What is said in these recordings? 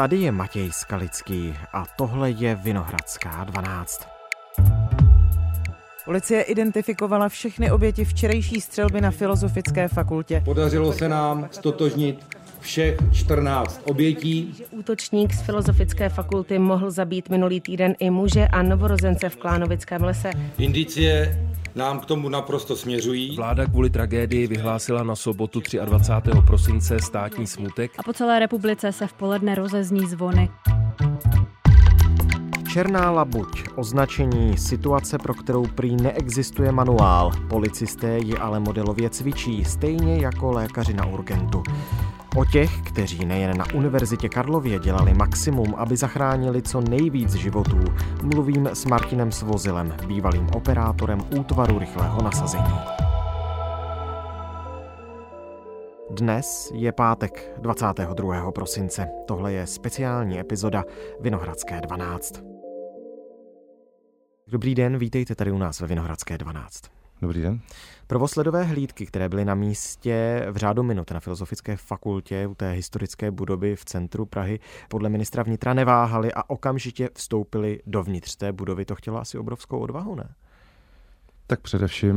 Tady je Matěj Skalický a tohle je Vinohradská 12. Policie identifikovala všechny oběti včerejší střelby na Filozofické fakultě. Podařilo se nám ztotožnit všech 14 obětí. Že útočník z Filozofické fakulty mohl zabít minulý týden i muže a novorozence v Klánovickém lese. Indicie nám k tomu naprosto směřují. Vláda kvůli tragédii vyhlásila na sobotu 23. prosince státní smutek. A po celé republice se v poledne rozezní zvony. Černá labuť, označení situace, pro kterou prý neexistuje manuál. Policisté ji ale modelově cvičí, stejně jako lékaři na urgentu. O těch, kteří nejen na Univerzitě Karlově dělali maximum, aby zachránili co nejvíc životů, mluvím s Martinem Svozilem, bývalým operátorem útvaru rychlého nasazení. Dnes je pátek 22. prosince. Tohle je speciální epizoda Vinohradské 12. Dobrý den, vítejte tady u nás ve Vinohradské 12. Dobrý den. Prvosledové hlídky, které byly na místě v řádu minut na Filozofické fakultě u té historické budovy v centru Prahy, podle ministra vnitra neváhaly a okamžitě vstoupily dovnitř té budovy. To chtělo asi obrovskou odvahu, ne? Tak především,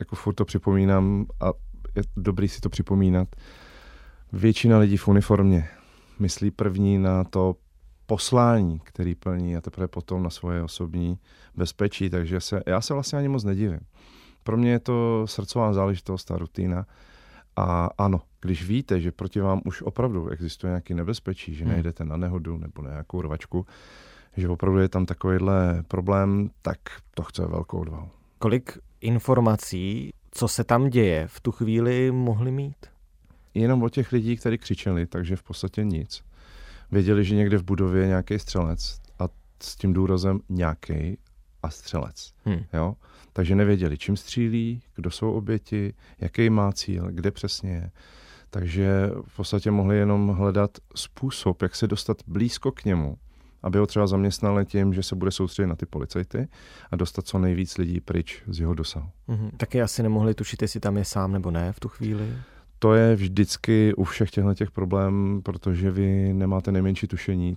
jako furt to připomínám a je dobrý si to připomínat, většina lidí v uniformě myslí první na to poslání, který plní, a teprve potom na svoje osobní bezpečí, takže já se vlastně ani moc nedivím. Pro mě je to srdcová záležitost, ta rutina. A ano, když víte, že proti vám už opravdu existuje nějaký nebezpečí, že nejdete na nehodu nebo na nějakou rvačku, že opravdu je tam takovýhle problém, tak to chce velkou odvahu. Kolik informací, co se tam děje, v tu chvíli mohli mít? Jenom od těch lidí, kteří křičeli, takže v podstatě nic. Věděli, že někde v budově je nějaký střelec a s tím důrazem nějaký a střelec. Jo? Takže nevěděli, čím střílí, kdo jsou oběti, jaký má cíl, kde přesně je. Takže v podstatě mohli jenom hledat způsob, jak se dostat blízko k němu, aby ho třeba zaměstnali tím, že se bude soustředit na ty policajty a dostat co nejvíc lidí pryč z jeho dosahu. Taky asi nemohli tušit, jestli tam je sám nebo ne v tu chvíli? To je vždycky u všech těchto problém, protože vy nemáte nejmenší tušení.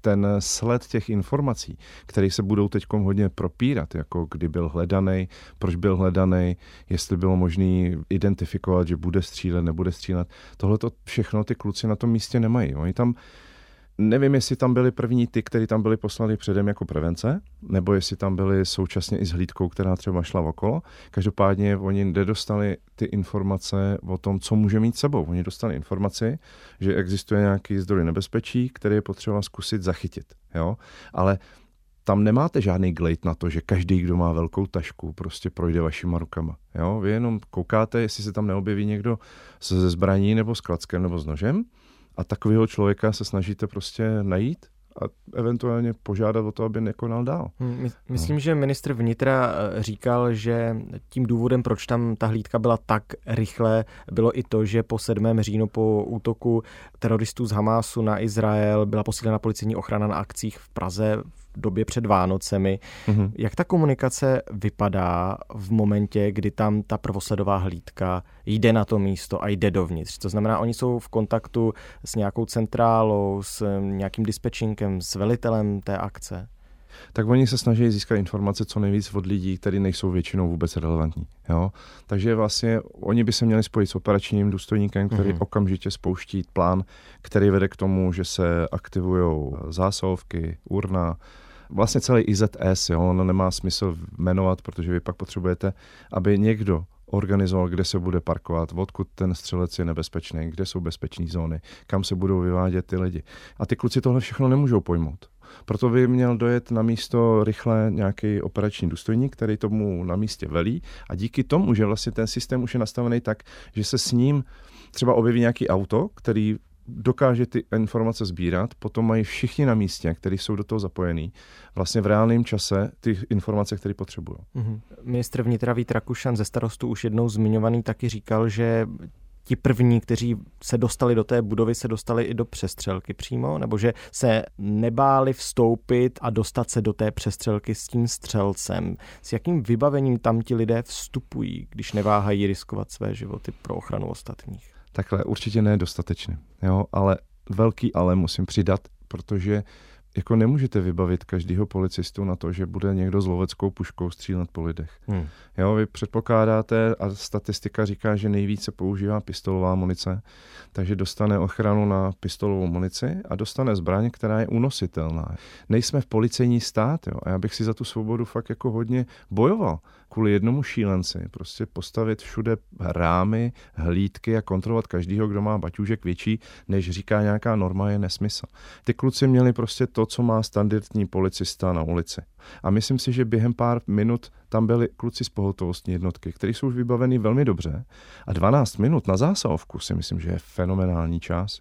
Ten sled těch informací, které se budou teď hodně propírat, jako kdy byl hledaný, proč byl hledaný, jestli bylo možné identifikovat, že bude střílet, nebude střílet. Tohle to všechno ty kluci na tom místě nemají. Oni tam, nevím, jestli tam byli první ty, kteří tam byli poslali předem jako prevence, nebo jestli tam byli současně i s hlídkou, která třeba šla okolo. Každopádně oni nedostali ty informace o tom, co může mít sebou. Oni dostali informaci, že existuje nějaký zdroj nebezpečí, který je potřeba zkusit zachytit. Jo? Ale tam nemáte žádný glejt na to, že každý, kdo má velkou tašku, prostě projde vašima rukama. Jo? Vy jenom koukáte, jestli se tam neobjeví někdo se zbraní nebo s klackem nebo s nožem. A takového člověka se snažíte prostě najít a eventuálně požádat o to, aby nekonal dál. Myslím, že ministr vnitra říkal, že tím důvodem, proč tam ta hlídka byla tak rychle, bylo i to, že po 7. říjnu po útoku teroristů z Hamásu na Izrael byla posílena policejní ochrana na akcích v Praze v době před Vánocemi. Jak ta komunikace vypadá v momentě, kdy tam ta prvosledová hlídka jde na to místo a jde dovnitř? To znamená, oni jsou v kontaktu s nějakou centrálou, s nějakým dispečinkem, s velitelem té akce? Tak oni se snaží získat informace co nejvíc od lidí, kteří nejsou většinou vůbec relevantní. Jo? Takže vlastně oni by se měli spojit s operačním důstojníkem, který okamžitě spouští plán, který vede k tomu, že se aktivují zásahovky, URNA, vlastně celý IZS, jo? Ono nemá smysl jmenovat, protože vy pak potřebujete, aby někdo organizoval, kde se bude parkovat, odkud ten střelec je nebezpečný, kde jsou bezpečné zóny, kam se budou vyvádět ty lidi. A ty kluci tohle všechno nemůžou pojmout. Proto by měl dojet na místo rychle nějaký operační důstojník, který tomu na místě velí, a díky tomu, že vlastně ten systém už je nastavený tak, že se s ním třeba objeví nějaký auto, který dokáže ty informace sbírat, potom mají všichni na místě, kteří jsou do toho zapojení, vlastně v reálném čase ty informace, které potřebují. Ministr vnitra Vít Rakušan ze Starostů, už jednou zmiňovaný, taky říkal, že ti první, kteří se dostali do té budovy, se dostali i do přestřelky přímo, nebo že se nebáli vstoupit a dostat se do té přestřelky s tím střelcem. S jakým vybavením tam ti lidé vstupují, když neváhají riskovat své životy pro ochranu ostatních? Takhle určitě ne dostatečně, jo, ale velký ale musím přidat, protože jako nemůžete vybavit každého policistu na to, že bude někdo s loveckou puškou střílet po lidech. Jo, vy předpokládáte a statistika říká, že nejvíce používá pistolová munice, takže dostane ochranu na pistolovou munici a dostane zbraň, která je unositelná. Nejsme v policejní stát, jo, a já bych si za tu svobodu fakt jako hodně bojoval. Kvůli jednomu šílenci, prostě postavit všude rámy, hlídky a kontrolovat každýho, kdo má baťůžek větší, než říká nějaká norma, je nesmysl. Ty kluci měli prostě to, co má standardní policista na ulici. A myslím si, že během pár minut tam byli kluci z pohotovostní jednotky, kteří jsou už vybaveni velmi dobře. A 12 minut na zásahovku si myslím, že je fenomenální čas.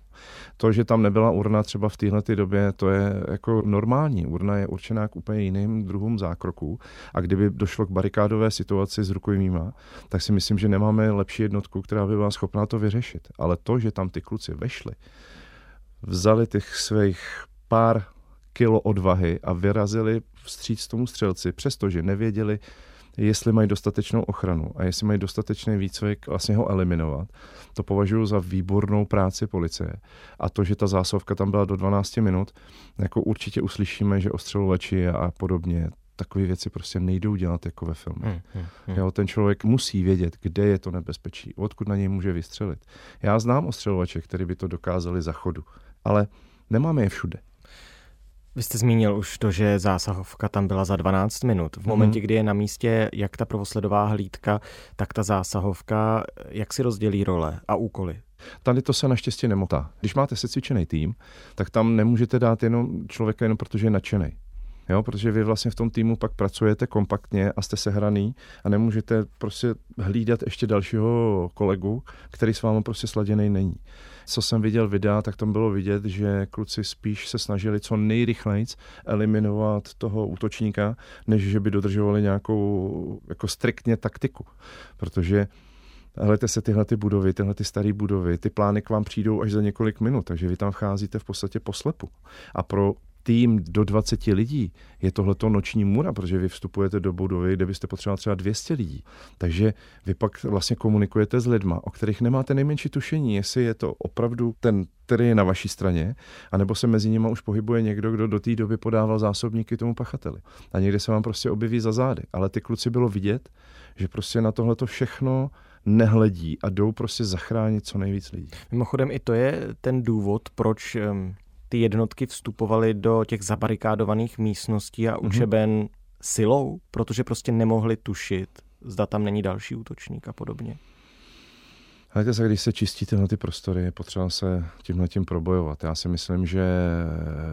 To, že tam nebyla urna třeba v této době, to je jako normální. Urna je určená k úplně jiným druhům zákroků. A kdyby došlo k barikádové situaci s rukojmíma, tak si myslím, že nemáme lepší jednotku, která by byla schopná to vyřešit. Ale to, že tam ty kluci vešli, vzali těch svých pár kilo odvahy a vyrazili vstříc tomu střelci, přestože nevěděli, jestli mají dostatečnou ochranu a jestli mají dostatečný výcvik vlastně ho eliminovat. To považuji za výbornou práci policie. A to, že ta zásahovka tam byla do 12 minut, jako určitě uslyšíme, že ostřelovači a podobně, takové věci prostě nejdou dělat jako ve filmu. Jo, ten člověk musí vědět, kde je to nebezpečí, odkud na něj může vystřelit. Já znám ostřelovače, který by to dokázali za chodu, ale nemáme je všude. Vy jste zmínil už to, že zásahovka tam byla za 12 minut. V momentě, kdy je na místě jak ta prvosledová hlídka, tak ta zásahovka, jak si rozdělí role a úkoly? Tady to se naštěstí nemotá. Když máte secvičený tým, tak tam nemůžete dát jenom člověka, jenom protože je nadšenej. Jo, protože vy vlastně v tom týmu pak pracujete kompaktně a jste sehraný a nemůžete prostě hlídat ještě dalšího kolegu, který s vámi prostě sladěnej není. Co jsem viděl videa, tak tam bylo vidět, že kluci spíš se snažili co nejrychlejc eliminovat toho útočníka, než že by dodržovali nějakou jako striktně taktiku, protože hledajte se tyhle ty budovy, tyhle ty staré budovy, ty plány k vám přijdou až za několik minut, takže vy tam vcházíte v podstatě poslepu a pro tým do 20 lidí je tohleto noční můra, protože vy vstupujete do budovy, kde byste potřebovali třeba 200 lidí. Takže vy pak vlastně komunikujete s lidma, o kterých nemáte nejmenší tušení, jestli je to opravdu ten, který je na vaší straně, anebo se mezi nimi už pohybuje někdo, kdo do té doby podával zásobníky tomu pachateli. A někde se vám prostě objeví za zády. Ale ty kluci bylo vidět, že prostě na tohleto všechno nehledí a jdou prostě zachránit co nejvíc lidí. Mimochodem i to je ten důvod, proč ty jednotky vstupovaly do těch zabarikádovaných místností a učeben silou, protože prostě nemohli tušit, zda tam není další útočník a podobně. Hledajte se, když se čistí tyhle ty prostory, je potřeba se tímhletím probojovat. Já si myslím, že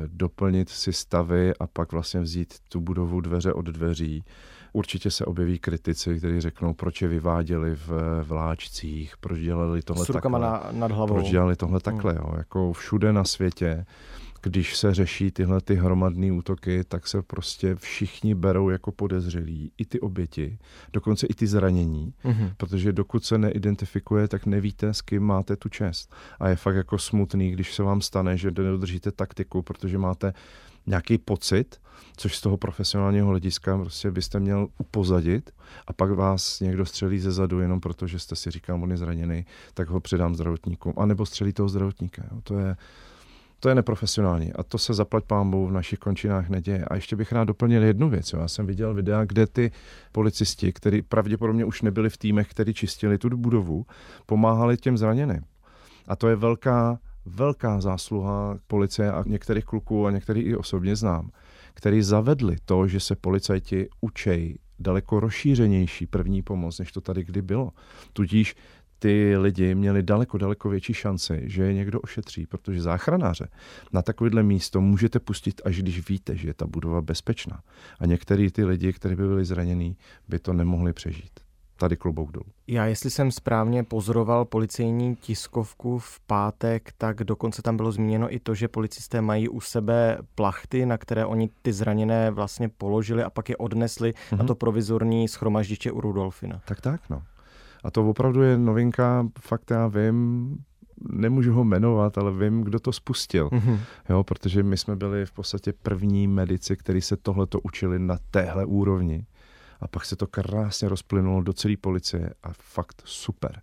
doplnit si stavy a pak vlastně vzít tu budovu dveře od dveří. Určitě se objeví kritici, kteří řeknou, proč je vyváděli v vláčcích, proč dělali tohle takhle. Nad hlavou. Proč dělali tohle takhle, jo. Jako všude na světě, když se řeší tyhle ty hromadné útoky, tak se prostě všichni berou jako podezřelí. I ty oběti, dokonce i ty zranění, protože dokud se neidentifikuje, tak nevíte, s kým máte tu čest. A je fakt jako smutný, když se vám stane, že nedodržíte taktiku, protože máte nějaký pocit, což z toho profesionálního hlediska prostě byste měl upozadit a pak vás někdo střelí ze zadu jenom proto, že jste si říkal, on je zraněný, tak ho předám zdravotníkům. A nebo střelí toho zdravotníka. Jo. To je neprofesionální a to se zaplať pánbou v našich končinách neděje. A ještě bych rád doplnil jednu věc. Jo. Já jsem viděl videa, kde ty policisti, kteří pravděpodobně už nebyli v týmech, kteří čistili tu budovu, pomáhali těm zraněným. A to je velká zásluha policie a některých kluků a některých i osobně znám, který zavedli to, že se policajti učejí daleko rozšířenější první pomoc, než to tady kdy bylo. Tudíž ty lidi měli daleko větší šanci, že je někdo ošetří, protože záchranáře na takovéhle místo můžete pustit, až když víte, že je ta budova bezpečná. A některý ty lidi, kteří by byli zranění, by to nemohli přežít. Tady klobouk dolů. Já, jestli jsem správně pozoroval policejní tiskovku v pátek, tak dokonce tam bylo zmíněno i to, že policisté mají u sebe plachty, na které oni ty zraněné vlastně položili a pak je odnesli na to provizorní shromaždiště u Rudolfina. Tak, no. A to opravdu je novinka, fakt já vím, nemůžu ho jmenovat, ale vím, kdo to spustil. Jo, protože my jsme byli v podstatě první medici, kteří se tohleto učili na téhle úrovni. A pak se to krásně rozplynulo do celé policie a fakt super.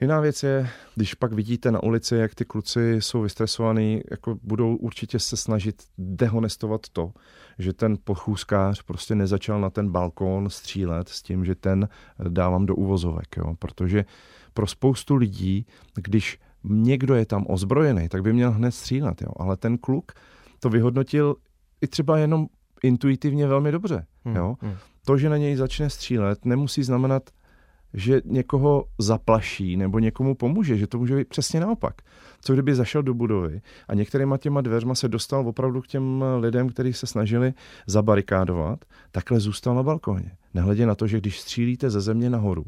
Jiná věc je, když pak vidíte na ulici, jak ty kluci jsou vystresovaný, jako budou určitě se snažit dehonestovat to, že ten pochůzkář prostě nezačal na ten balkón střílet s tím, že ten dávám do uvozovek. Jo? Protože pro spoustu lidí, když někdo je tam ozbrojený, tak by měl hned střílet. Jo? Ale ten kluk to vyhodnotil i třeba jenom intuitivně velmi dobře. Jo? To, že na něj začne střílet, nemusí znamenat, že někoho zaplaší nebo někomu pomůže, že to může být přesně naopak. Co kdyby zašel do budovy a některýma těma dveřma se dostal opravdu k těm lidem, kteří se snažili zabarikádovat, takhle zůstal na balkóně. Nehledě na to, že když střílíte ze země nahoru,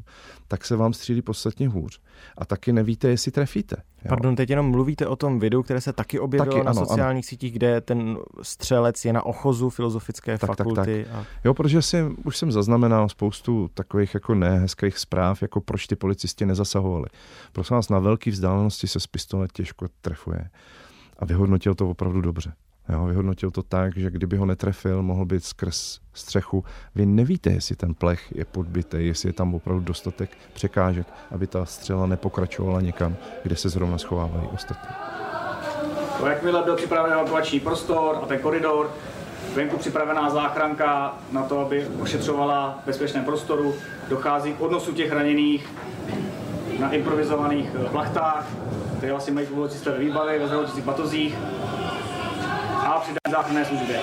tak se vám střílí podstatně hůř. A taky nevíte, jestli trefíte. Jo? Pardon, teď jenom mluvíte o tom videu, které se taky objevilo na sociálních sítích, kde ten střelec je na ochozu Filozofické fakulty. Tak. Jo, protože už jsem zaznamenal spoustu takových jako nehezkých zpráv, jako proč ty policisti nezasahovali. Prosím vás, na velký vzdálenosti se z pistole těžko trefuje. A vyhodnotil to opravdu dobře. Jo, vyhodnotil to tak, že kdyby ho netrefil, mohl být skrz střechu. Vy nevíte, jestli ten plech je podbitý, jestli je tam opravdu dostatek překážek, aby ta střela nepokračovala někam, kde se zrovna schovávají ostatní. Jakmile byl připraven evakuační prostor a ten koridor, venku připravená záchranka na to, aby ošetřovala v bezpečném prostoru, dochází k odnosu těch raněných na improvizovaných plachtách, které vlastně mají v výbavě, ve zdravotnických batozích, a přidat záchranné služby.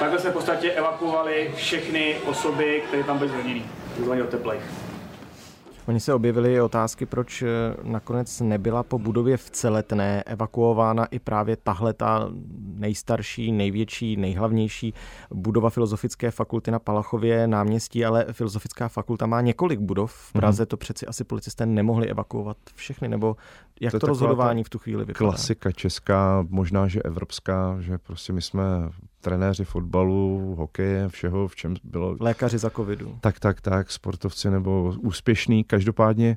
Takhle se v podstatě evakuovaly všechny osoby, které tam byly zraněny, takzvaně oteplejch. Oni se objevily otázky, proč nakonec nebyla po budově v Celetné evakuována i právě tahle ta nejstarší, největší, nejhlavnější budova Filozofické fakulty na Palachově náměstí, ale Filozofická fakulta má několik budov. V Praze to přeci asi policisté nemohli evakuovat všechny, nebo jak to rozhodování v tu chvíli vypadá? Klasika česká, možná, že evropská, že prostě my jsme trenéři fotbalu, hokeje, všeho, v čem bylo... Lékaři za covidu. Tak, sportovci nebo úspěšní. Každopádně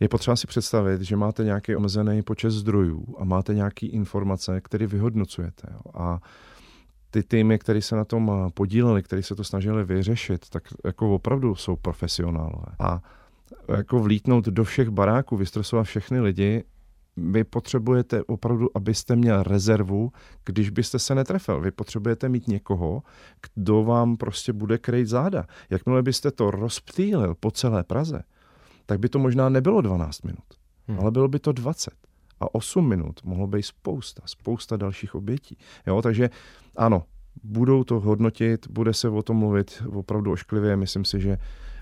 je potřeba si představit, že máte nějaký omezený počet zdrojů a máte nějaké informace, které vyhodnocujete. A ty týmy, které se na tom podíleli, které se to snažili vyřešit, tak jako opravdu jsou profesionálové. A jako vlítnout do všech baráků, vystresovat všechny lidi, vy potřebujete opravdu, abyste měl rezervu, když byste se netrefil. Vy potřebujete mít někoho, kdo vám prostě bude krejt záda. Jakmile byste to rozptýlil po celé Praze, tak by to možná nebylo 12 minut, ale bylo by to 20. A 8 minut mohlo být spousta dalších obětí. Jo, takže ano, budou to hodnotit, bude se o tom mluvit opravdu ošklivě. Myslím si, že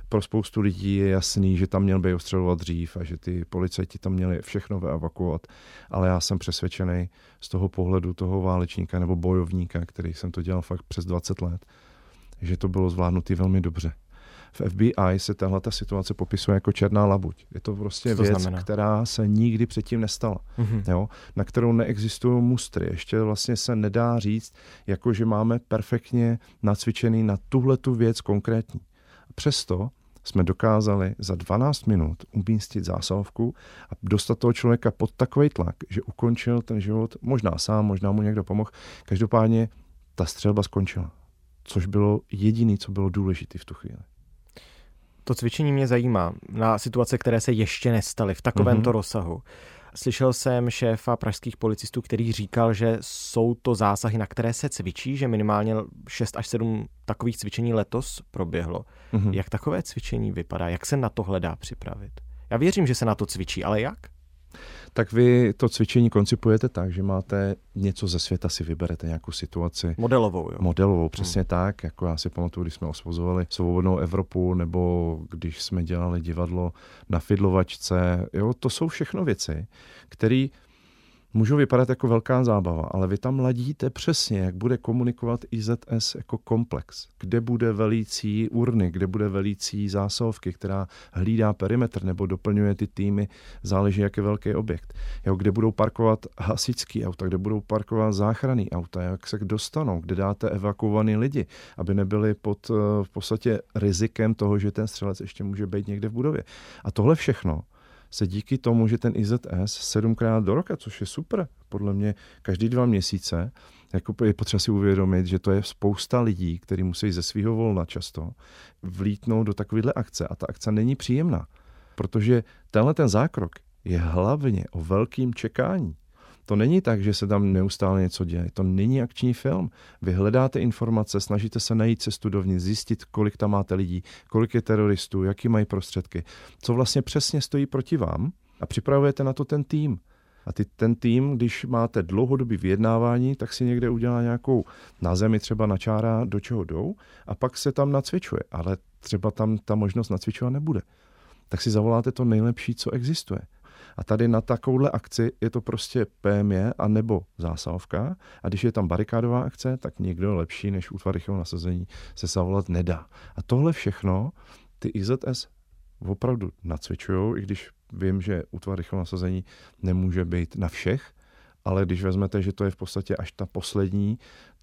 pro spoustu lidí je jasný, že tam měl by ostřelovat dřív a že ty policajti tam měli všechno evakuovat. Ale já jsem přesvědčený z toho pohledu toho válečníka nebo bojovníka, který jsem to dělal fakt přes 20 let, že to bylo zvládnuté velmi dobře. V FBI se tahleta situace popisuje jako černá labuť. Je to prostě věc, která se nikdy předtím nestala. Jo? Na kterou neexistují mustry. Ještě vlastně se nedá říct, jako že máme perfektně nacvičený na tuhletu věc konkrétní. Přesto jsme dokázali za 12 minut umístit zásahovku a dostat toho člověka pod takový tlak, že ukončil ten život možná sám, možná mu někdo pomohl. Každopádně ta střelba skončila, což bylo jediné, co bylo důležité v tu chvíli. To cvičení mě zajímá na situace, které se ještě nestaly v takovémto rozsahu. Slyšel jsem šéfa pražských policistů, který říkal, že jsou to zásahy, na které se cvičí, že minimálně 6 až 7 takových cvičení letos proběhlo. Jak takové cvičení vypadá? Jak se na tohle dá připravit? Já věřím, že se na to cvičí, ale jak? Tak vy to cvičení koncipujete tak, že máte něco ze světa, si vyberete nějakou situaci. Modelovou, jo? Modelovou, přesně tak. Jako já si pamatuju, když jsme osvobozovali svobodnou Evropu, nebo když jsme dělali divadlo na Fidlovačce. Jo, to jsou všechno věci, které můžou vypadat jako velká zábava, ale vy tam ladíte přesně, jak bude komunikovat IZS jako komplex. Kde bude velící urny, kde bude velící zásahovky, která hlídá perimetr nebo doplňuje ty týmy, záleží, jak je velký objekt. Jo, kde budou parkovat hasičský auta, kde budou parkovat záchranný auta, jak se dostanou, kde dáte evakuovaný lidi, aby nebyli pod v podstatě rizikem toho, že ten střelec ještě může být někde v budově. A tohle všechno se díky tomu, že ten IZS 7x do roka, což je super, podle mě každý 2 měsíce, jako je potřeba si uvědomit, že to je spousta lidí, kteří musí ze svého volna často vlítnout do takovéhle akce. A ta akce není příjemná, protože tenhle ten zákrok je hlavně o velkém čekání. To není tak, že se tam neustále něco děje. To není akční film. Vy hledáte informace, snažíte se najít cestu dovnitř, zjistit, kolik tam máte lidí, kolik je teroristů, jaký mají prostředky, co vlastně přesně stojí proti vám a připravujete na to ten tým. A ten tým, když máte dlouhodobý vyjednávání, tak si někde udělá nějakou na zemi třeba načárá, do čeho jdou a pak se tam nacvičuje. Ale třeba tam ta možnost nacvičovat nebude. Tak si zavoláte to nejlepší, co existuje. A tady na takovouhle akci je to prostě PMJ a nebo zásahovka. A když je tam barikádová akce, tak nikdo lepší než útvar rychlého nasazení se zavolat nedá. A tohle všechno ty IZS opravdu nacvičujou, i když vím, že útvar rychlého nasazení nemůže být na všech, ale když vezmete, že to je v podstatě až ta poslední,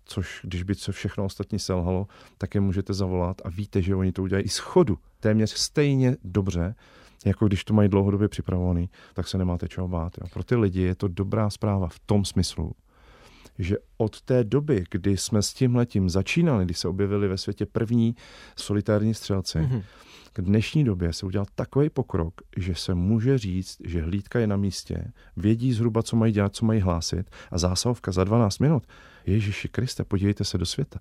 což když by se všechno ostatní selhalo, tak je můžete zavolat a víte, že oni to udělají i schodu téměř stejně dobře, jako když to mají dlouhodobě připravovaný, tak se nemáte čeho bát. Jo. Pro ty lidi je to dobrá zpráva v tom smyslu, že od té doby, kdy jsme s tímhletím začínali, když se objevili ve světě první solitární střelci, k dnešní době se udělal takový pokrok, že se může říct, že hlídka je na místě, vědí zhruba, co mají dělat, co mají hlásit a zásahovka za 12 minut. Ježiši Kriste, podívejte se do světa.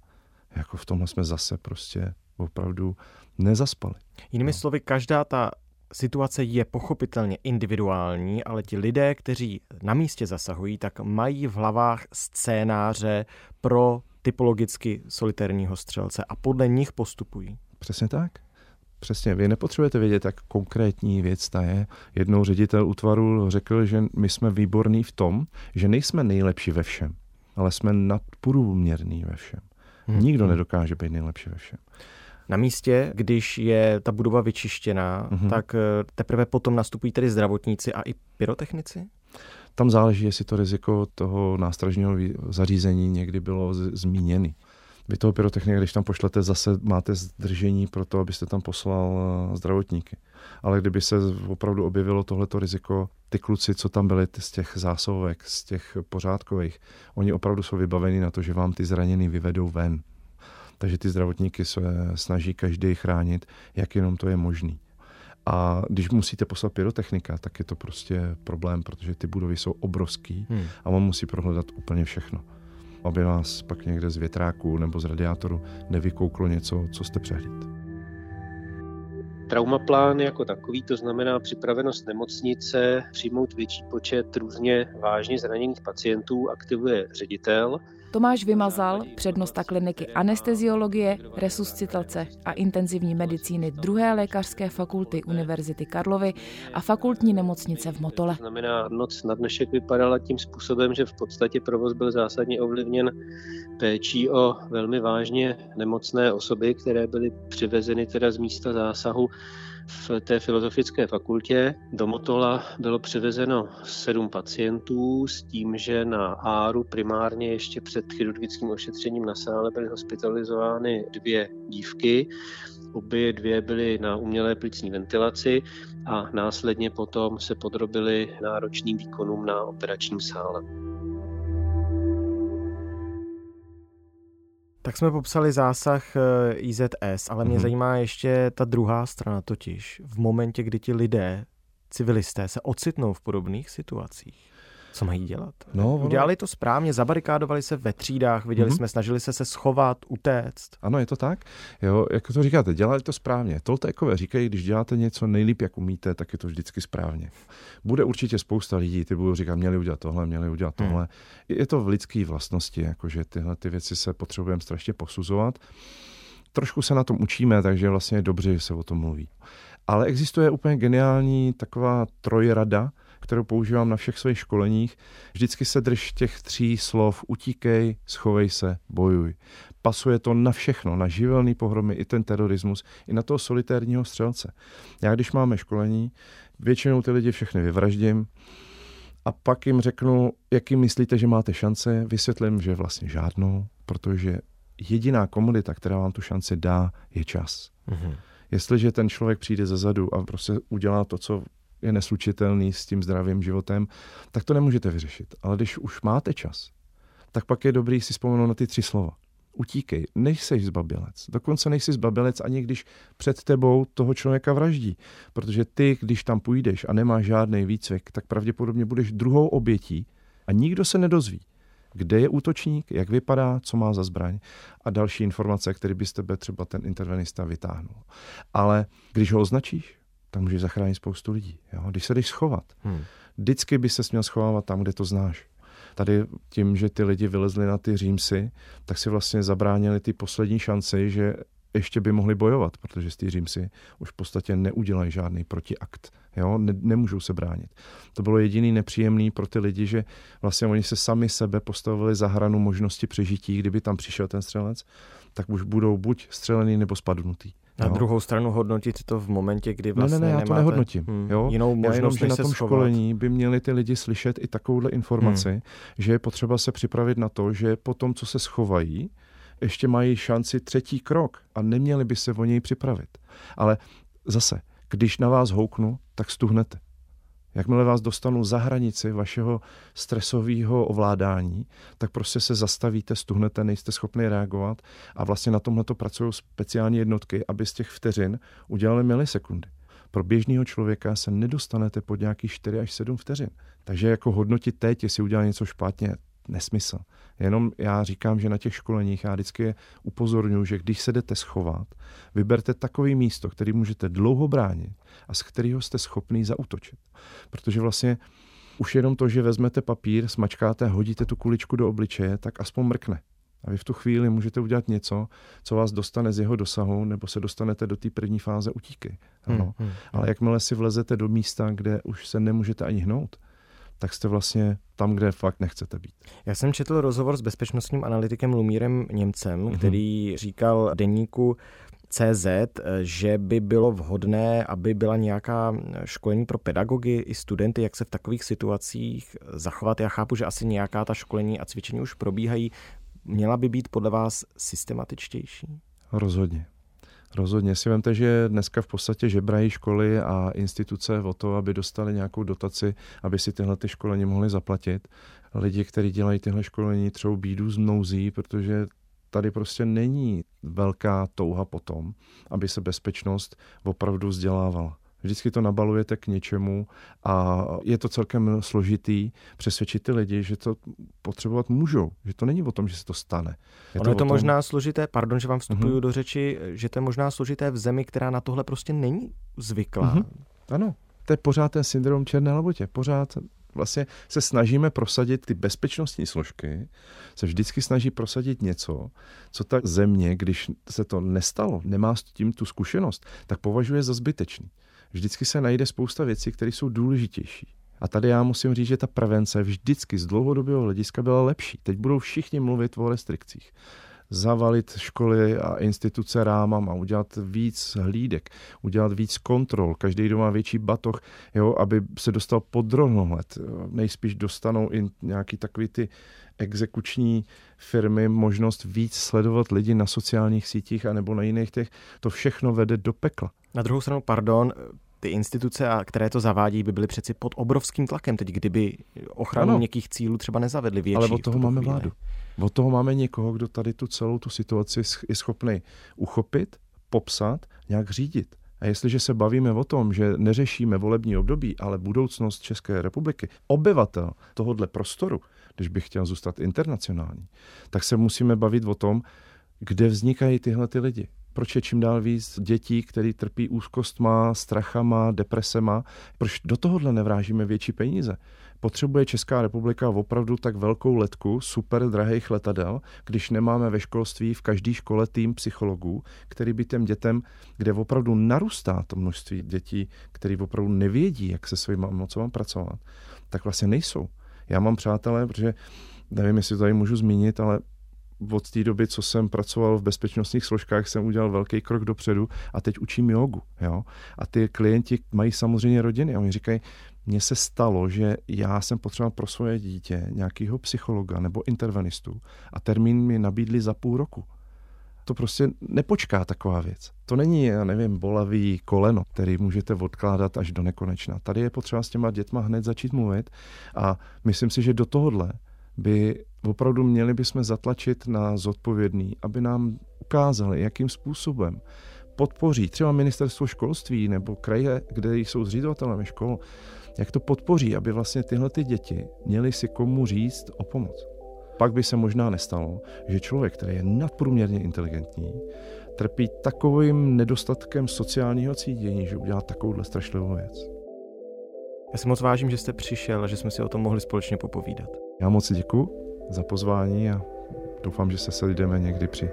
Jako v tomhle jsme zase prostě opravdu nezaspali. Jinými slovy, každá ta situace je pochopitelně individuální, ale ti lidé, kteří na místě zasahují, tak mají v hlavách scénáře pro typologicky solitérního střelce a podle nich postupují. Přesně tak. Přesně, vy nepotřebujete vědět, jak konkrétní věc ta je. Jednou ředitel útvaru řekl, že my jsme výborní v tom, že nejsme nejlepší ve všem, ale jsme nadprůměrní ve všem. Nikdo nedokáže být nejlepší ve všem. Na místě, když je ta budova vyčištěná, tak teprve potom nastupují tedy zdravotníci a i pyrotechnici? Tam záleží, jestli to riziko toho nástražního zařízení někdy bylo zmíněno. Vy toho pyrotechnika, když tam pošlete, zase máte zdržení pro to, abyste tam poslal zdravotníky. Ale kdyby se opravdu objevilo tohleto riziko, ty kluci, co tam byli z těch zásahovek, z těch pořádkových, oni opravdu jsou vybaveni na to, že vám ty zraněný vyvedou ven. Takže ty zdravotníky se snaží každý chránit, jak jenom to je možný. A když musíte poslat pyrotechnika, tak je to prostě problém, protože ty budovy jsou obrovský a on musí prohledat úplně všechno, aby vás pak někde z větráku nebo z radiátoru nevykouklo něco, co jste přehlídli. Traumaplán jako takový, to znamená připravenost nemocnice přijmout větší počet různě vážně zraněných pacientů, aktivuje ředitel. Tomáš Vymazal, přednosta kliniky anesteziologie, resuscitace a intenzivní medicíny 2. lékařské fakulty Univerzity Karlovy a fakultní nemocnice v Motole. To znamená, noc na dnešek vypadala tím způsobem, že v podstatě provoz byl zásadně ovlivněn péčí o velmi vážně nemocné osoby, které byly přivezeny teda z místa zásahu v té Filozofické fakultě. Do Motola bylo přivezeno 7 pacientů s tím, že na áru primárně ještě před chirurgickým ošetřením na sále byly hospitalizovány 2 dívky. Obě 2 byly na umělé plicní ventilaci a následně potom se podrobily náročným výkonům na operačním sále. Tak jsme popsali zásah IZS, ale mě zajímá ještě ta druhá strana, totiž v momentě, kdy ti lidé, civilisté, se ocitnou v podobných situacích. Co mají dělat? Udělali to správně, zabarikádovali se ve třídách, viděli jsme, snažili se schovat, utéct. Ano, je to tak. Jo, jak to říkáte, dělali to správně. Toltékové říkají, když děláte něco nejlíp, jak umíte, tak je to vždycky správně. Bude určitě spousta lidí, ty budou říkat, měli udělat tohle. Je to v lidské vlastnosti, jakože tyhle ty věci se potřebujeme strašně posuzovat. Trošku se na tom učíme, takže vlastně je dobře, že se o tom mluví. Ale existuje úplně geniální taková trojrada, kterou používám na všech svých školeních. Vždycky se drž těch 3 slov: utíkej, schovej se, bojuj. Pasuje to na všechno, na živelný pohromy, i ten terorismus, i na toho solitérního střelce. Já, když máme školení, většinou ty lidi všechny vyvraždím a pak jim řeknu, jaký myslíte, že máte šance, vysvětlím, že vlastně žádnou, protože jediná komodita, která vám tu šanci dá, je čas. Jestliže ten člověk přijde zezadu a prostě udělá to, co je neslučitelný s tím zdravým životem, tak to nemůžete vyřešit. Ale když už máte čas, tak pak je dobrý si vzpomenout na ty 3 slova. utíkej, nejseš zbabělec. Dokonce nejsi zbabělec, ani když před tebou toho člověka vraždí. Protože ty, když tam půjdeš a nemáš žádný výcvik, tak pravděpodobně budeš druhou obětí a nikdo se nedozví, kde je útočník, jak vypadá, co má za zbraň a další informace, které by z tebe třeba ten intervenista vytáhnul. Ale když ho označíš, tak můžeš zachránit spoustu lidí. Jo? Když se jdeš schovat, vždycky by se směl schovávat tam, kde to znáš. Tady tím, že ty lidi vylezli na ty římsy, tak si vlastně zabránili ty poslední šanci, že ještě by mohli bojovat, protože z té římsy už v podstatě neudělají žádný protiakt. Jo? Nemůžou se bránit. To bylo jediný nepříjemný pro ty lidi, že vlastně oni se sami sebe postavili za hranu možnosti přežití, kdyby tam přišel ten střelec, tak už budou buď střelený nebo spadnutý. Na druhou stranu hodnotit to v momentě, kdy vlastně nemáte... já to nehodnotím. Jo? Jinou možnost, já jenom, že na tom školení by měli ty lidi slyšet i takovouhle informaci, že je potřeba se připravit na to, že po tom, co se schovají, ještě mají šanci třetí krok a neměli by se o něj připravit. Ale zase, když na vás houknu, tak stuhnete. Jakmile vás dostanu za hranici vašeho stresového ovládání, tak prostě se zastavíte, stuhnete, nejste schopni reagovat a vlastně na tomhle to pracují speciální jednotky, aby z těch vteřin udělali milisekundy. Pro běžného člověka se nedostanete pod nějaký 4 až 7 vteřin. Takže jako hodnotit teď, jestli udělá něco špatně, nesmysl. Jenom já říkám, že na těch školeních já vždycky upozorňuji, že když se jdete schovat, vyberte takové místo, které můžete dlouho bránit a z kterého jste schopný zaútočit. Protože vlastně už jenom to, že vezmete papír, smačkáte, hodíte tu kuličku do obličeje, tak aspoň mrkne. A vy v tu chvíli můžete udělat něco, co vás dostane z jeho dosahu, nebo se dostanete do té první fáze utíky. Ale jakmile si vlezete do místa, kde už se nemůžete ani hnout, tak jste vlastně tam, kde fakt nechcete být. Já jsem četl rozhovor s bezpečnostním analytikem Lumírem Němcem, který říkal deníku CZ, že by bylo vhodné, aby byla nějaká školení pro pedagogy i studenty, jak se v takových situacích zachovat. Já chápu, že asi nějaká ta školení a cvičení už probíhají. Měla by být podle vás systematičtější? Rozhodně. Rozhodně. Si vemte, že dneska v podstatě žebrají školy a instituce o to, aby dostali nějakou dotaci, aby si tyhle ty školení mohly zaplatit. Lidi, kteří dělají tyhle školení, třou bídu z nouzí, protože tady prostě není velká touha potom, aby se bezpečnost opravdu vzdělávala. Vždycky to nabalujete k něčemu a je to celkem složitý přesvědčit ty lidi, že to potřebovat můžou. Že to není o tom, že se to stane. Je to možná složité, pardon, že vám vstupuju do řeči, že to je možná složité v zemi, která na tohle prostě není zvyklá. Ano, to je pořád ten syndrom Černé labutě. Pořád vlastně se snažíme prosadit, ty bezpečnostní složky se vždycky snaží prosadit něco, co ta země, když se to nestalo, nemá s tím tu zkušenost, tak považuje za zbytečný. Vždycky se najde spousta věcí, které jsou důležitější. A tady já musím říct, že ta prevence vždycky z dlouhodobého hlediska byla lepší. Teď budou všichni mluvit o restrikcích. Zavalit školy a instituce rámama, udělat víc hlídek, udělat víc kontrol, každý doma větší batoh, jo, aby se dostal pod drobnohled. Nejspíš dostanou i nějaký takový ty exekuční firmy možnost víc sledovat lidi na sociálních sítích anebo na jiných těch. To všechno vede do pekla. Na druhou stranu, pardon, ty instituce, které to zavádí, by byly přeci pod obrovským tlakem teď, kdyby ochranu některých cílů třeba nezavedli větší. Ale od toho máme vládu. Od toho máme někoho, kdo tady tu celou tu situaci je schopný uchopit, popsat, nějak řídit. A jestliže se bavíme o tom, že neřešíme volební období, ale budoucnost České republiky, obyvatel tohohle prostoru, když bych chtěl zůstat internacionální, tak se musíme bavit o tom, kde vznikají tyhle ty lidi. Proč je čím dál víc dětí, které trpí úzkostma, strachama, depresema? Proč do tohohle nevrážíme větší peníze? Potřebuje Česká republika opravdu tak velkou letku super drahých letadel, když nemáme ve školství v každé škole tým psychologů, který by těm dětem, kde opravdu narůstá to množství dětí, které opravdu nevědí, jak se svýma emocema pracovat, tak vlastně nejsou. Já mám přátelé, protože nevím, jestli to tady můžu zmínit, ale od té doby, co jsem pracoval v bezpečnostních složkách, jsem udělal velký krok dopředu a teď učím jógu. Jo? A ty klienti mají samozřejmě rodiny a oni říkají, mně se stalo, že já jsem potřeboval pro svoje dítě nějakého psychologa nebo intervenistu a termín mi nabídli za půl roku. To prostě nepočká taková věc. To není, já nevím, bolavý koleno, který můžete odkládat až do nekonečna. Tady je potřeba s těma dětma hned začít mluvit a myslím si, že do tohohle by Opravdu měli bychom zatlačit na zodpovědný, aby nám ukázali, jakým způsobem podpoří třeba ministerstvo školství nebo kraje, kde jsou zřizovatelem škol, jak to podpoří, aby vlastně tyhle ty děti měly si komu říct o pomoc. Pak by se možná nestalo, že člověk, který je nadprůměrně inteligentní, trpí takovým nedostatkem sociálního cítění, že udělá takovouhle strašlivou věc. Já si moc vážím, že jste přišel a že jsme si o tom mohli společně popovídat. Já moc děkuji za pozvání a doufám, že se sejdeme někdy při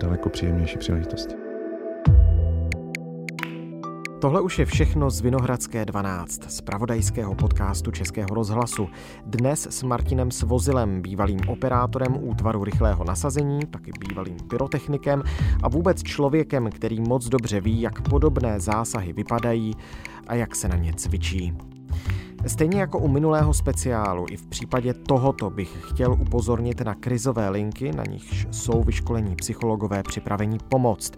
daleko příjemnější příležitosti. Tohle už je všechno z Vinohradské 12, z zpravodajského podcastu Českého rozhlasu. Dnes s Martinem Svozilem, bývalým operátorem útvaru rychlého nasazení, taky bývalým pyrotechnikem a vůbec člověkem, který moc dobře ví, jak podobné zásahy vypadají a jak se na ně cvičí. Stejně jako u minulého speciálu, i v případě tohoto bych chtěl upozornit na krizové linky, na nichž jsou vyškolení psychologové připraveni pomoct.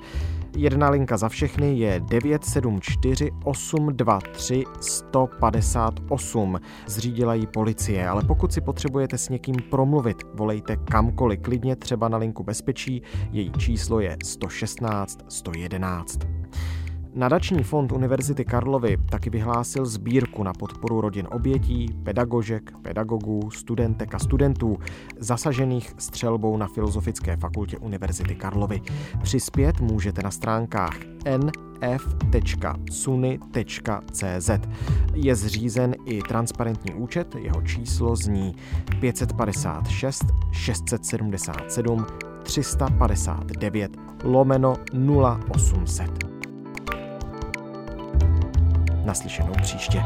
Jedna linka za všechny je 974 823 158. Zřídila ji policie, ale pokud si potřebujete s někým promluvit, volejte kamkoliv, klidně třeba na linku bezpečí, její číslo je 116 111. Nadační fond Univerzity Karlovy taky vyhlásil sbírku na podporu rodin obětí, pedagožek, pedagogů, studentek a studentů zasažených střelbou na Filozofické fakultě Univerzity Karlovy. Přispět můžete na stránkách nf.suny.cz. Je zřízen i transparentní účet, jeho číslo zní 556 677 359 /0800. Naslyšenou příště.